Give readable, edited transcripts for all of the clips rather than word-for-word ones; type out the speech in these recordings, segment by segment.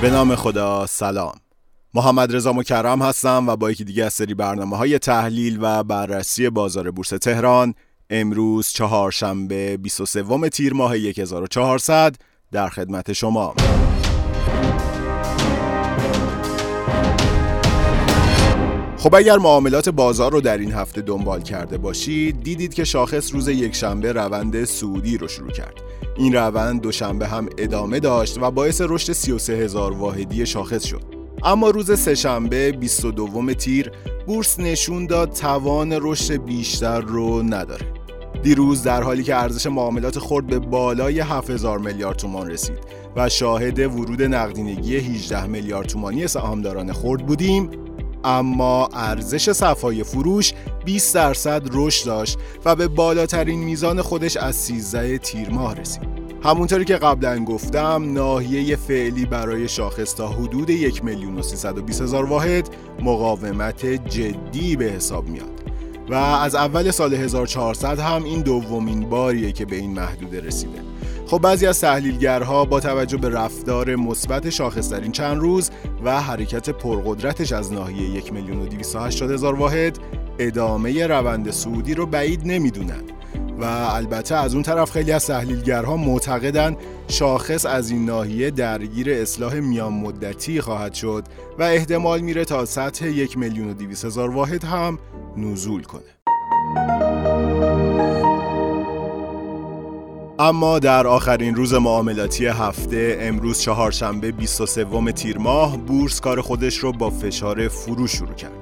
به نام خدا. سلام، محمد رضا مکرم هستم و با یکی دیگه از سری برنامه‌های تحلیل و بررسی بازار بورس تهران امروز چهارشنبه 23 تیر ماه 1400 در خدمت شما. خب اگر معاملات بازار رو در این هفته دنبال کرده باشید، دیدید که شاخص روز یکشنبه روند صعودی رو شروع کرد. این روند دوشنبه هم ادامه داشت و باعث رشد 33000 واحدی شاخص شد. اما روز سه‌شنبه 22 تیر بورس نشون داد توان رشد بیشتر رو نداره. دیروز در حالی که ارزش معاملات خرد به بالای 7000 میلیارد تومان رسید و شاهد ورود نقدینگی 18 میلیارد تومانی سهامداران خرد بودیم، اما ارزش صفحه‌های فروش 20% رشد داشت و به بالاترین میزان خودش از 13 تیر ماه رسید. همونطوری که قبلا گفتم، ناحیه فعلی برای شاخص تا حدود 1,320,000 واحد مقاومت جدی به حساب میاد و از اول سال 1400 هم این دومین باریه که به این محدوده رسیده. خب بعضی از تحلیلگرها با توجه به رفتار مثبت شاخص در این چند روز و حرکت پرقدرتش از ناحیه 1,280,000 واحد، ادامه روند صعودی رو بعید نمیدونن و البته از اون طرف خیلی از تحلیلگرها معتقدن شاخص از این ناحیه درگیر اصلاح میان مدتی خواهد شد و احتمال میره تا سطح 1,200,000 واحد هم نزول کنه. اما در آخرین روز معاملاتی هفته، امروز چهارشنبه 23 تیر ماه، بورس کار خودش رو با فشار فروش شروع کرد.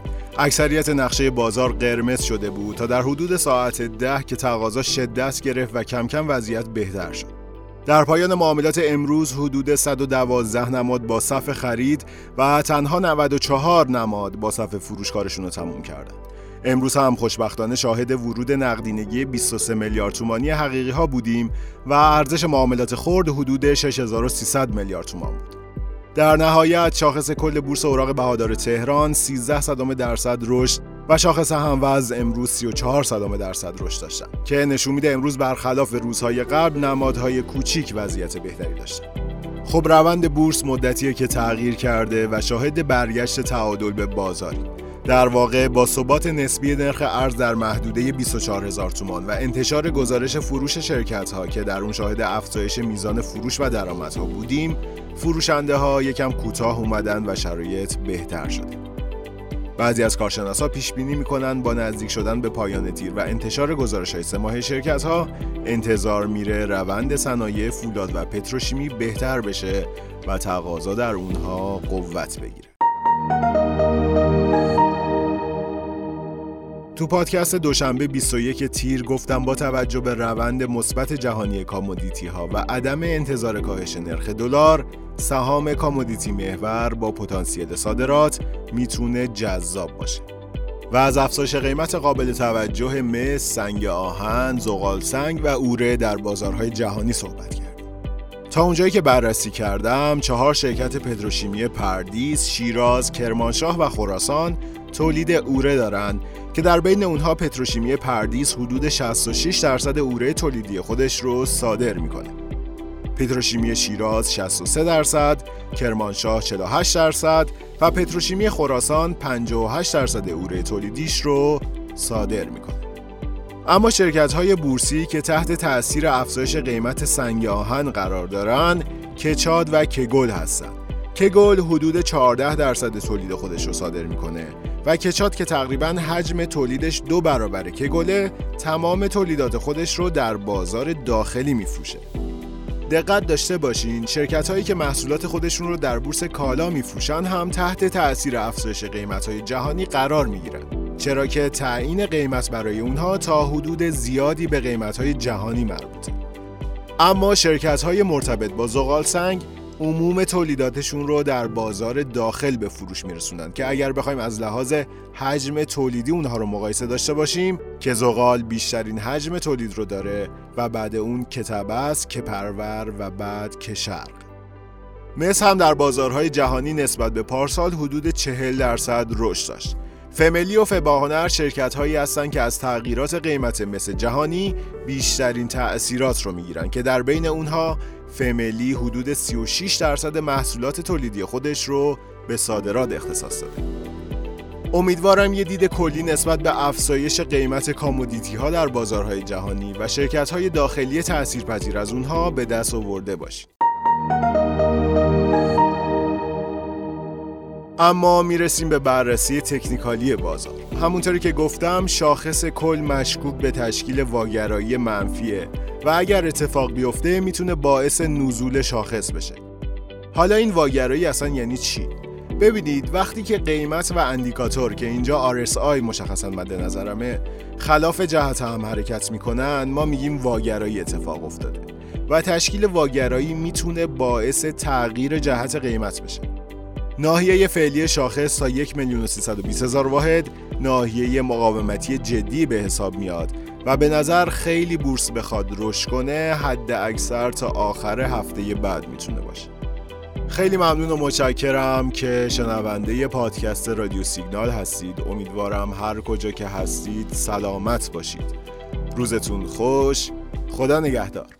اکثریت نقشه بازار قرمز شده بود تا در حدود ساعت 10 که تقاضا شدت گرفت و کم کم وضعیت بهتر شد. در پایان معاملات امروز حدود 112 نماد با صف خرید و تنها 94 نماد با صف فروش کارشون رو تموم کردن. امروز هم خوشبختانه شاهد ورود نقدینگی 23 میلیارد تومانی حقیقی ها بودیم و ارزش معاملات خرد حدود 6300 میلیارد تومان بود. در نهایت شاخص کل بورس اوراق بهادار تهران 0.13% رشد و شاخص هم وز امروز 34% رشد داشتن که نشون میده امروز برخلاف روزهای قبل نمادهای کوچیک وضعیت بهتری داشتن. خب روند بورس مدتیه که تغییر کرده و شاهد برگشت تعادل به بازاری. در واقع با ثبات نسبی نرخ ارز در محدوده 24000 تومان و انتشار گزارش فروش شرکت‌ها که در اون شاهد افزایش میزان فروش و درآمدها بودیم، فروشنده‌ها یکم کوتاه اومدن و شرایط بهتر شده. بعضی از کارشناسا پیش بینی می‌کنن با نزدیک شدن به پایان تیر و انتشار گزارش‌های سه‌ماهه شرکت‌ها، انتظار میره روند صنایع فولاد و پتروشیمی بهتر بشه و تقاضا در اونها قوت بگیره. تو پادکست دوشنبه 21 تیر گفتم با توجه به روند مثبت جهانی کامودیتی ها و عدم انتظار کاهش نرخ دلار، سهام کامودیتی محور با پتانسیل صادرات میتونه جذاب باشه و از افزایش قیمت قابل توجه مس، سنگ آهن، زغال سنگ و اوره در بازارهای جهانی صحبت کرد. تا اونجایی که بررسی کردم، 4 شرکت پتروشیمی پردیس، شیراز، کرمانشاه و خراسان تولید اوره دارن که در بین اونها پتروشیمی پردیس حدود 66% اوره تولیدی خودش رو صادر میکنه. پتروشیمی شیراز 63%، کرمانشاه 48% و پتروشیمی خراسان 58% اوره تولیدیش رو صادر میکنه. اما شرکت‌های بورسی که تحت تأثیر افزایش قیمت سنگ آهن قرار دارن، کچاد و کگول هستن. کگول حدود 14% تولید خودش رو صادر میکنه و کچاد که تقریباً حجم تولیدش 2 برابر کگوله، تمام تولیدات خودش رو در بازار داخلی میفروشه. دقت داشته باشین، شرکت‌هایی که محصولات خودشون رو در بورس کالا میفروشن هم تحت تأثیر افزایش قیمت‌های جهانی قرار میگیرن، چرا که تعیین قیمت برای اونها تا حدود زیادی به قیمت‌های جهانی مربوطه. اما شرکت‌های مرتبط با زغال سنگ عموم تولیداتشون رو در بازار داخل به فروش میرسونن که اگر بخوایم از لحاظ حجم تولیدی اونها رو مقایسه داشته باشیم که زغال بیشترین حجم تولید رو داره و بعد اون کتبس، کپرور و بعد کشرق. مس هم در بازارهای جهانی نسبت به پارسال حدود 40% رشد داشت. فمیلی و فبا هنر شرکت‌هایی هستند که از تغییرات قیمت مثل جهانی بیشترین تأثیرات رو می‌گیرن که در بین اونها فمیلی حدود 36% محصولات تولیدی خودش رو به صادرات اختصاص داده. امیدوارم یه دید کلی نسبت به افزایش قیمت کامودیتی‌ها در بازارهای جهانی و شرکت‌های داخلی تأثیرپذیر از اونها به دست آورده باشید. اما میرسیم به بررسی تکنیکالی بازار. همونطوری که گفتم شاخص کل مشکوک به تشکیل واگرایی منفیه و اگر اتفاق بیفته میتونه باعث نزول شاخص بشه. حالا این واگرایی اصلا یعنی چی؟ ببینید وقتی که قیمت و اندیکاتور که اینجا RSI مشخصاً مد نظرمه خلاف جهت هم حرکت میکنن، ما میگیم واگرایی اتفاق افتاده و تشکیل واگرایی میتونه باعث تغییر جهت قیمت بشه. ناحیه فعلی شاخص تا 1,320,000 واحد ناحیه مقاومتی جدی به حساب میاد و به نظر خیلی بورس بخواد رشد کنه حد اکثر تا آخر هفته بعد میتونه باشه. خیلی ممنون و متشکرم که شنونده پادکست رادیو سیگنال هستید. امیدوارم هر کجا که هستید سلامت باشید. روزتون خوش. خدا نگهدار.